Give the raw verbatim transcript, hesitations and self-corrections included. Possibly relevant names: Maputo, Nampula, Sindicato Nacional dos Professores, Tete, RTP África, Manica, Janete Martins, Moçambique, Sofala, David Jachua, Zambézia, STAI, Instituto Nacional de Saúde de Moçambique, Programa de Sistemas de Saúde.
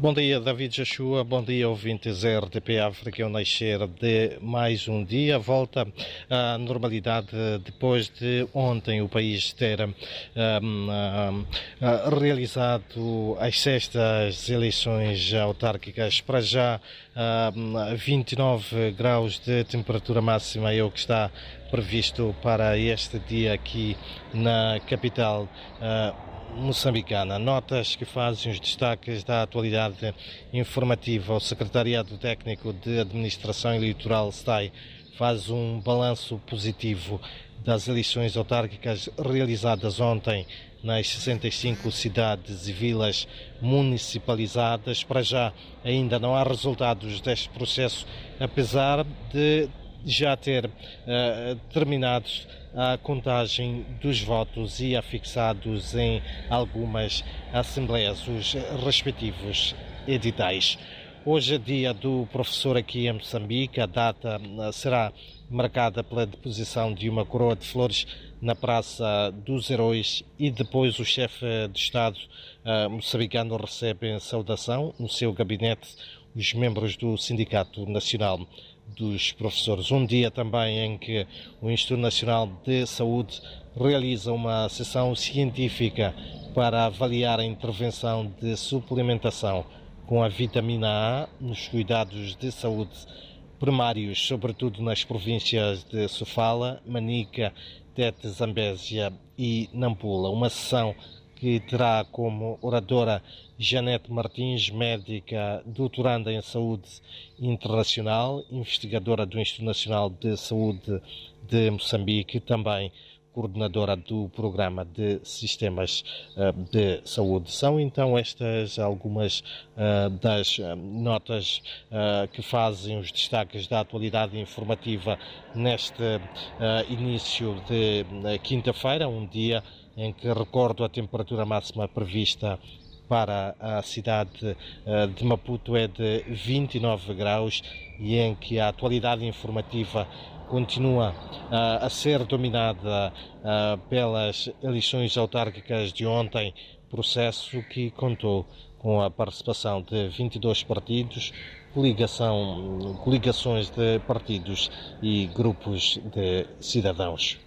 Bom dia, David Jachua. Bom dia, ouvintes da R T P África. O nascer de mais um dia volta à normalidade depois de ontem o país ter um, um, realizado as sextas eleições autárquicas. Para já, um, vinte e nove graus de temperatura máxima é o que está previsto para este dia aqui na capital uh, moçambicana. Notas que fazem os destaques da atualidade informativa. O Secretariado Técnico de Administração Eleitoral, S T A I, faz um balanço positivo das eleições autárquicas realizadas ontem nas sessenta e cinco cidades e vilas municipalizadas. Para já, ainda não há resultados deste processo, apesar de já ter uh, terminado a contagem dos votos e afixados em algumas assembleias os respectivos editais. Hoje é dia do professor aqui em Moçambique. A data será marcada pela deposição de uma coroa de flores na Praça dos Heróis e depois o chefe de Estado uh, moçambicano recebe saudação no seu gabinete os membros do Sindicato Nacional dos Professores. Um dia também em que o Instituto Nacional de Saúde realiza uma sessão científica para avaliar a intervenção de suplementação com a vitamina A nos cuidados de saúde primários, sobretudo nas províncias de Sofala, Manica, Tete, Zambézia e Nampula. Uma sessão que terá como oradora Janete Martins, médica doutoranda em Saúde Internacional, investigadora do Instituto Nacional de Saúde de Moçambique, também coordenadora do Programa de Sistemas de Saúde. São então estas algumas das notas que fazem os destaques da atualidade informativa neste início de quinta-feira, um dia em que recordo a temperatura máxima prevista para a cidade de Maputo é de vinte e nove graus e em que a atualidade informativa continua a ser dominada pelas eleições autárquicas de ontem, processo que contou com a participação de vinte e dois partidos, coligação, coligações de partidos e grupos de cidadãos.